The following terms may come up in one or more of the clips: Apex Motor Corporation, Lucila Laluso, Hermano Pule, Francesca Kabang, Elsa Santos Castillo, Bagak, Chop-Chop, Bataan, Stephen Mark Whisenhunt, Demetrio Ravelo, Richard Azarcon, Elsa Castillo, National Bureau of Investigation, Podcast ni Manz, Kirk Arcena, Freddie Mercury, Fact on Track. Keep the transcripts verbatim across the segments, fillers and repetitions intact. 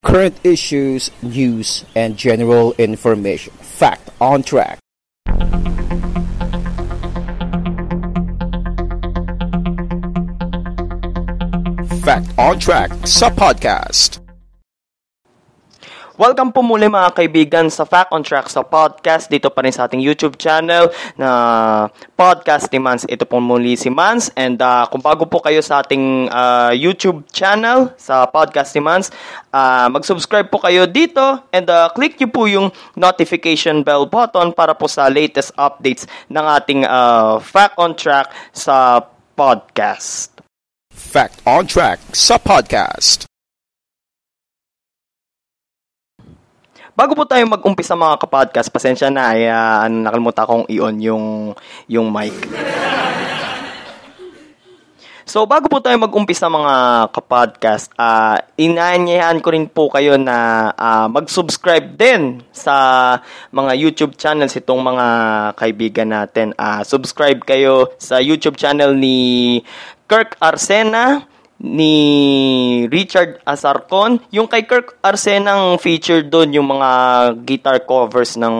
Current issues, news, and general information. Fact on Track. Fact on Track sa podcast. Welcome po muli mga kaibigan sa Fact on Track sa podcast. Dito pa rin sa ating YouTube channel na Podcast ni Manz. Ito po muli si Manz. And uh, kung bago po kayo sa ating uh, YouTube channel sa Podcast ni Manz, uh, mag-subscribe po kayo dito. And uh, click nyo po yung notification bell button para po sa latest updates ng ating uh, Fact on Track sa podcast. Fact on Track sa podcast. Bago po tayo mag-umpisa mga kapodcast, pasensya na, ay uh, nakalimutan akong i-on yung, yung mic. So, bago po tayo mag-umpisa mga kapodcast, uh, inaanyayahan ko rin po kayo na uh, mag-subscribe din sa mga YouTube channels itong mga kaibigan natin. Uh, subscribe kayo sa YouTube channel ni Kirk Arcena, ni Richard Azarcon. Yung kay Kirk Arcena featured doon yung mga guitar covers ng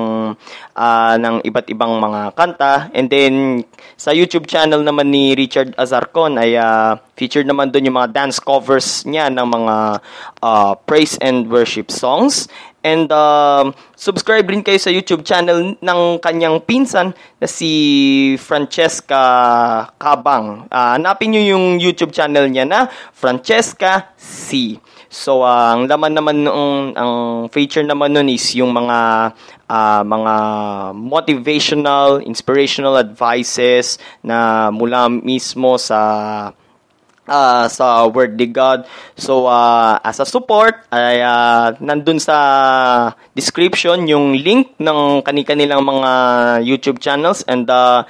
uh, ng iba't ibang mga kanta, and then sa YouTube channel naman ni Richard Azarcon ay uh, featured naman doon yung mga dance covers niya ng mga uh, praise and worship songs. And uh, subscribe rin kayo sa YouTube channel ng kanyang pinsan na si Francesca Kabang. Uh, hanapin nyo yung YouTube channel niya na Francesca C. So, uh, ang laman naman noong, ang feature naman nun is yung mga uh, mga motivational, inspirational advices na mula mismo sa Uh, sa Word ni God. So, uh, as a support, ay uh, nandun sa description yung link ng kani-kanilang mga YouTube channels. And uh,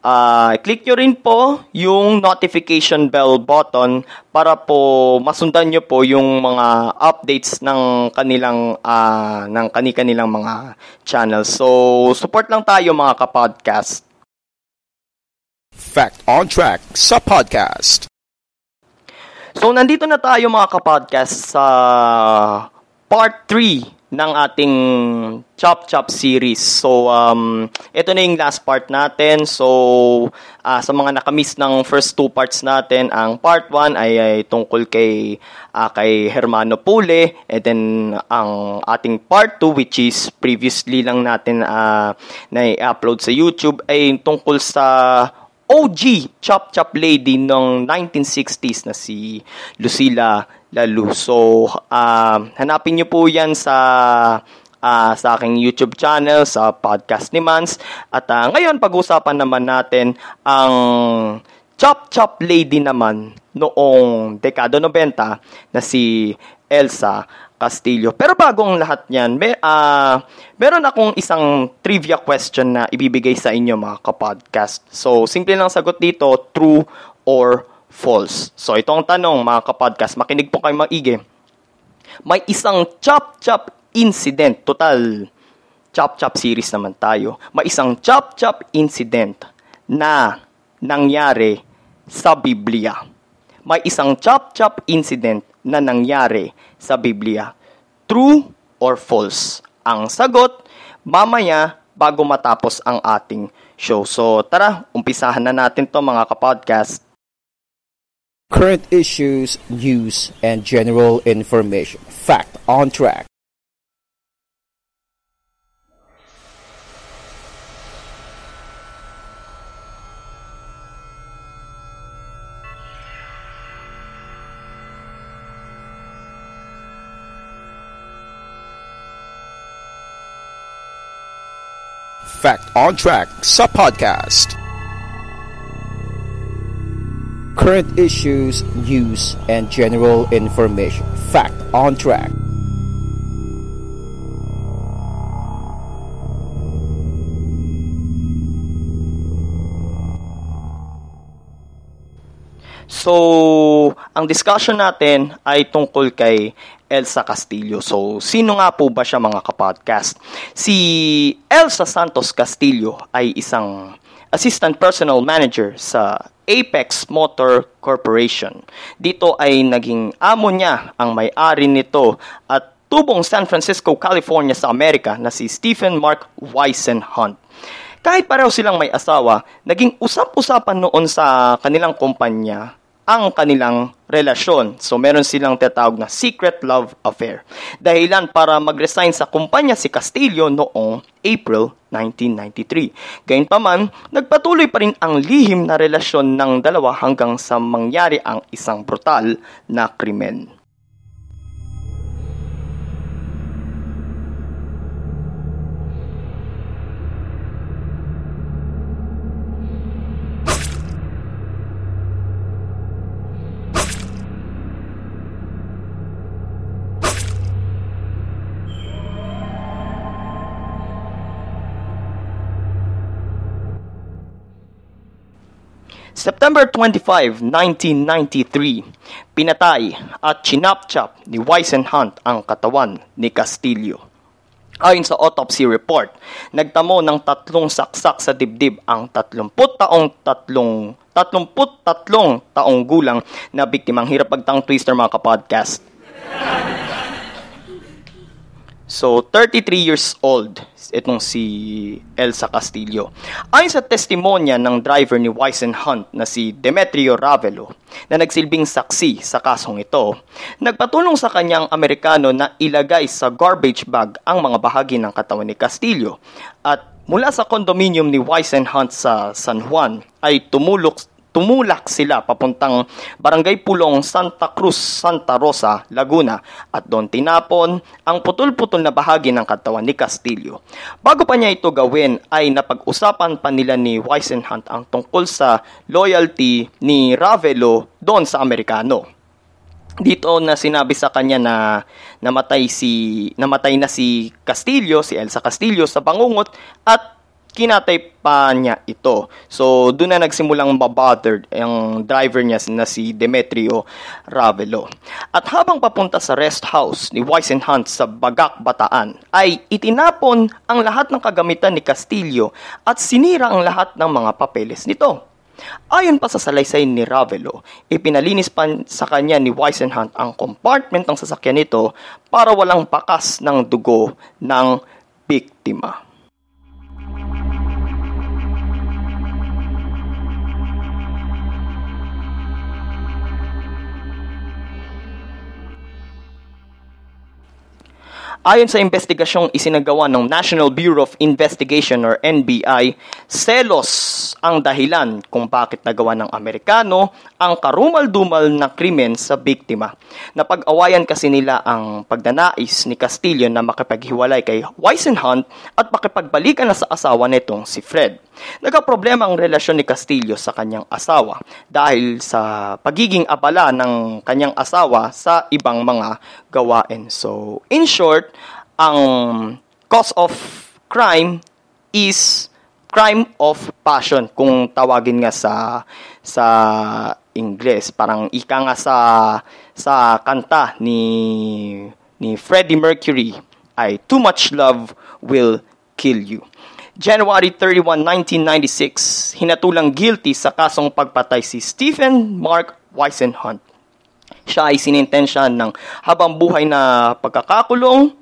uh, click nyo rin po yung notification bell button para po masundan nyo po yung mga updates ng kanilang uh, ng kani-kanilang mga channels. So, support lang tayo mga kapodcast. Fact on Track sa podcast. So, nandito na tayo mga kapodcast sa part three ng ating Chop Chop series. So, um, ito na yung last part natin. So, uh, sa mga nakamiss ng first two parts natin, ang part one ay, ay tungkol kay, uh, kay Hermano Pule. And then, ang ating part two, which is previously lang natin uh, na-upload sa YouTube, ay tungkol sa O G Chop Chop Lady ng nineteen sixties na si Lucila Laluso. So, uh, hanapin nyo po yan sa, uh, sa aking YouTube channel, sa Podcast ni Manz. At uh, ngayon, pag-usapan naman natin ang Chop Chop Lady naman noong dekada nobenta na si Elsa Castillo. Pero bago ang lahat niyan, may, uh, meron akong isang trivia question na ibibigay sa inyo mga kapodcast. So, simple lang sagot dito, true or false. So, ito ang tanong mga kapodcast. Makinig po kayo maigi. May isang chop-chop incident. Total, chop-chop series naman tayo. May isang chop-chop incident na nangyari sa Biblia. May isang chop-chop incident na nangyari sa Biblia. True or false? Ang sagot, mamaya bago matapos ang ating show. So tara, umpisahan na natin to mga kapodcast. Current issues, news, and general information. Fact on Track. Fact on Track sa podcast. Current issues, news, and general information. Fact on Track. So, ang discussion natin ay tungkol kay Elsa Castillo. So, sino nga po ba siya mga kapodcast? Si Elsa Santos Castillo ay isang Assistant Personal Manager sa Apex Motor Corporation. Dito ay naging amo niya ang may-ari nito at tubong San Francisco, California sa Amerika na si Stephen Mark Whisenhunt. Kahit pareho silang may asawa, naging usap-usapan noon sa kanilang kumpanya ang kanilang relasyon. So, meron silang tatawag na secret love affair. Dahilan para mag-resign sa kumpanya si Castillo noong April nineteen ninety-three. Gayunpaman, nagpatuloy pa rin ang lihim na relasyon ng dalawa hanggang sa mangyari ang isang brutal na krimen. September twenty-fifth, nineteen ninety-three, pinatay at chinapchap ni Whisenhunt ang katawan ni Castillo. Ayon sa autopsy report, nagtamo ng tatlong saksak sa dibdib ang tatlumput taong tatlong, tatlumput tatlong taong gulang na biktimang hirap pagtang twister mga kapodcast. So, thirty-three years old, itong si Elsa Castillo. Ayon sa testimonya ng driver ni Whisenhunt na si Demetrio Ravelo, na nagsilbing saksi sa kasong ito, nagpatulong sa kanyang Amerikano na ilagay sa garbage bag ang mga bahagi ng katawan ni Castillo. At mula sa condominium ni Whisenhunt sa San Juan ay tumulok Tumulak sila papuntang Barangay Pulong, Santa Cruz, Santa Rosa, Laguna at doon tinapon ang putol-putol na bahagi ng katawan ni Castillo. Bago pa niya ito gawin ay napag-usapan pa nila ni Whisenhunt ang tungkol sa loyalty ni Ravelo doon sa Amerikano. Dito na sinabi sa kanya na namatay si namatay na si Castillo, si Elsa Castillo sa bangungot at kinatay pa niya ito. So, doon na nagsimulang mabothered ang driver niya na si Demetrio Ravelo. At habang papunta sa rest house ni Whisenhunt sa Bagak, Bataan, ay itinapon ang lahat ng kagamitan ni Castillo at sinira ang lahat ng mga papeles nito. Ayon pa sa salaysay ni Ravelo, ipinalinis pa sa kanya ni Whisenhunt ang compartment ng sasakyan nito para walang bakas ng dugo ng biktima. Ayon sa investigasyong isinagawa ng National Bureau of Investigation or N B I, selos ang dahilan kung bakit nagawa ng Amerikano ang karumal-dumal na krimen sa biktima. Napag-awayan kasi nila ang pagdanais ni Castillo na makipaghiwalay kay Whisenhunt at makipagbalikan na sa asawa nitong si Fred. Nagkaproblema ang relasyon ni Castillo sa kanyang asawa dahil sa pagiging abala ng kanyang asawa sa ibang mga gawain. So, in short, ang cause of crime is crime of passion kung tawagin nga sa sa Ingles, parang ika nga sa sa kanta ni ni Freddie Mercury ay too much love will kill you. January thirty-first, nineteen ninety-six, hinatulang guilty sa kasong pagpatay si Stephen Mark Whisenhunt. Siya ay sinintensyahan ng habang buhay na pagkakakulong.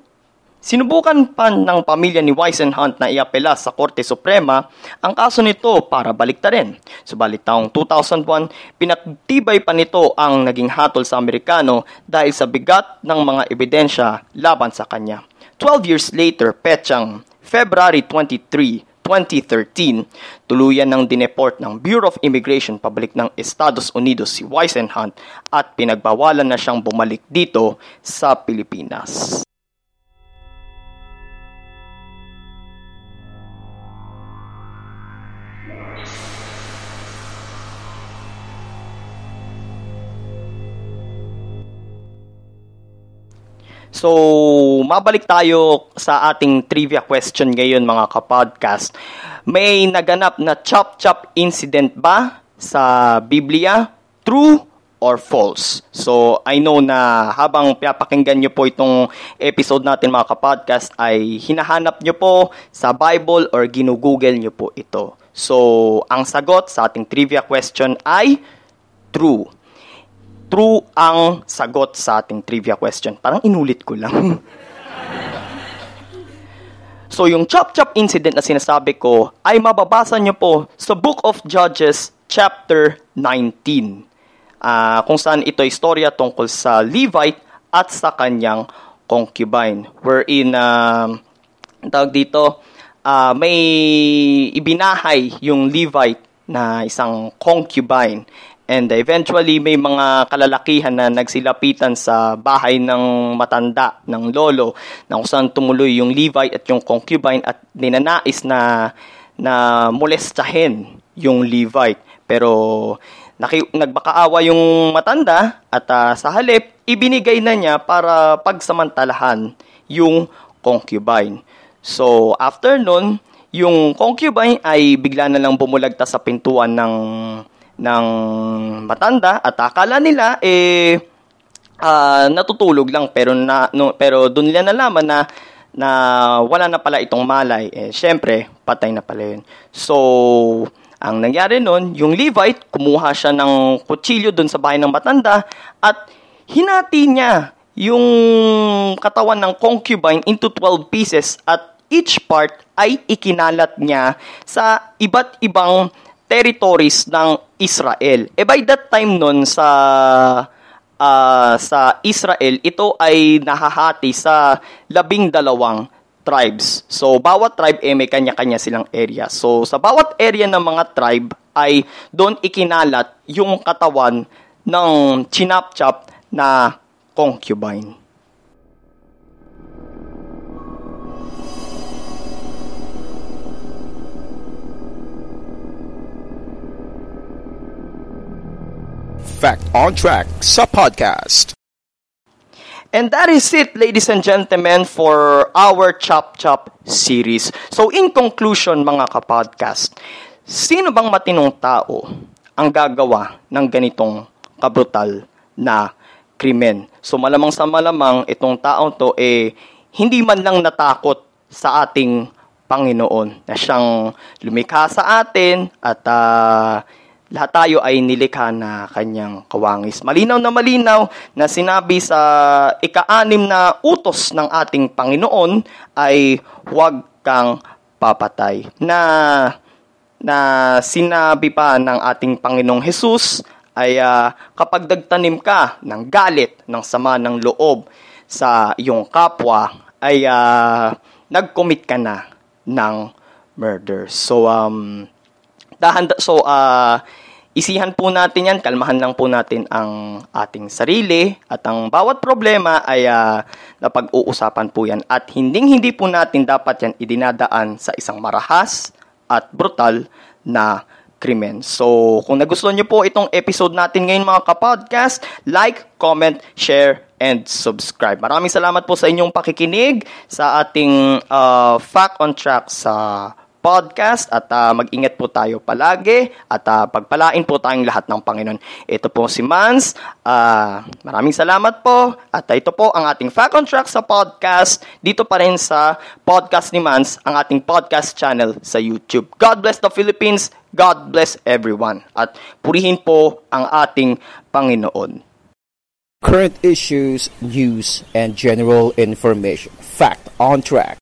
Sinubukan pa ng pamilya ni Whisenhunt na iapela sa Korte Suprema ang kaso nito para baliktarin. Subalit taong two thousand one, pinagtibay pa nito ang naging hatol sa Amerikano dahil sa bigat ng mga ebidensya laban sa kanya. twelve years later, petsang February twenty-third, twenty thirteen, tuluyan ng dineport ng Bureau of Immigration pabalik ng Estados Unidos si Whisenhunt at pinagbawalan na siyang bumalik dito sa Pilipinas. So, mabalik tayo sa ating trivia question ngayon mga kapodcast. May naganap na chop-chop incident ba sa Biblia? True or false. So, I know na habang pinapakinggan nyo po itong episode natin mga kapodcast ay hinahanap nyo po sa Bible or ginugoogle nyo po ito. So, ang sagot sa ating trivia question ay true. True ang sagot sa ating trivia question. Parang inulit ko lang. So, yung chop-chop incident na sinasabi ko ay mababasa nyo po sa Book of Judges chapter nineteen. Uh, kung saan ito istorya tungkol sa Levite at sa kanyang concubine, wherein uh, tawag dito uh, may ibinahay yung Levite na isang concubine, and eventually may mga kalalakihan na nagsilapitan sa bahay ng matanda ng lolo, na kung saan tumuloy yung Levite at yung concubine at ninanais na na molestahin yung Levite, pero Naki- nagbakaawa yung matanda at uh, sa halip, ibinigay na niya para pagsamantalahan yung concubine. So, after nun, yung concubine ay bigla na lang bumulagta sa pintuan ng, ng matanda at akala nila eh uh, natutulog lang pero, na, no, pero dun nila nalaman na na wala na pala itong malay. Eh, syempre, patay na pala yun. So, ang nangyari nun, yung Levite, kumuha siya ng kutsilyo doon sa bahay ng matanda at hinati niya yung katawan ng concubine into twelve pieces at each part ay ikinalat niya sa iba't ibang territories ng Israel. E by that time nun sa, uh, sa Israel, ito ay nahahati sa labing dalawang tribes. So, bawat tribe eh, may kanya-kanya silang area. So, sa bawat area ng mga tribe ay doon ikinalat yung katawan ng chinap-chap na concubine. Fact on Track sa podcast. And that is it, ladies and gentlemen, for our Chop Chop series. So, in conclusion, mga kapodcast, sino bang matinong tao ang gagawa ng ganitong kabrutal na krimen? So, malamang sa malamang, itong taong to, eh, hindi man lang natakot sa ating Panginoon na siyang lumikha sa atin at uh, lahat tayo ay nilikha na kanyang kawangis. Malinaw na malinaw na sinabi sa ika-anim na utos ng ating Panginoon ay huwag kang papatay. Na, na sinabi pa ng ating Panginoong Hesus ay uh, kapag nagtanim ka ng galit, ng sama ng loob sa iyong kapwa, ay uh, nag-commit ka na ng murder. So, um... So, uh, isihan po natin yan, kalmahan lang po natin ang ating sarili at ang bawat problema ay uh, napag-uusapan po yan. At hinding-hindi po natin dapat yan idinadaan sa isang marahas at brutal na krimen. So, kung nagustuhan nyo po itong episode natin ngayon mga kapodcast, like, comment, share, and subscribe. Maraming salamat po sa inyong pakikinig sa ating uh, Fact on Track sa podcast at uh, mag-ingat po tayo palagi at uh, pagpalain po tayong lahat ng Panginoon. Ito po si Manz. Uh, maraming salamat po at uh, ito po ang ating Fact on Track sa podcast dito pa rin sa Podcast ni Manz, ang ating podcast channel sa YouTube. God bless the Philippines. God bless everyone. At purihin po ang ating Panginoon. Current issues, news, and general information. Fact on Track.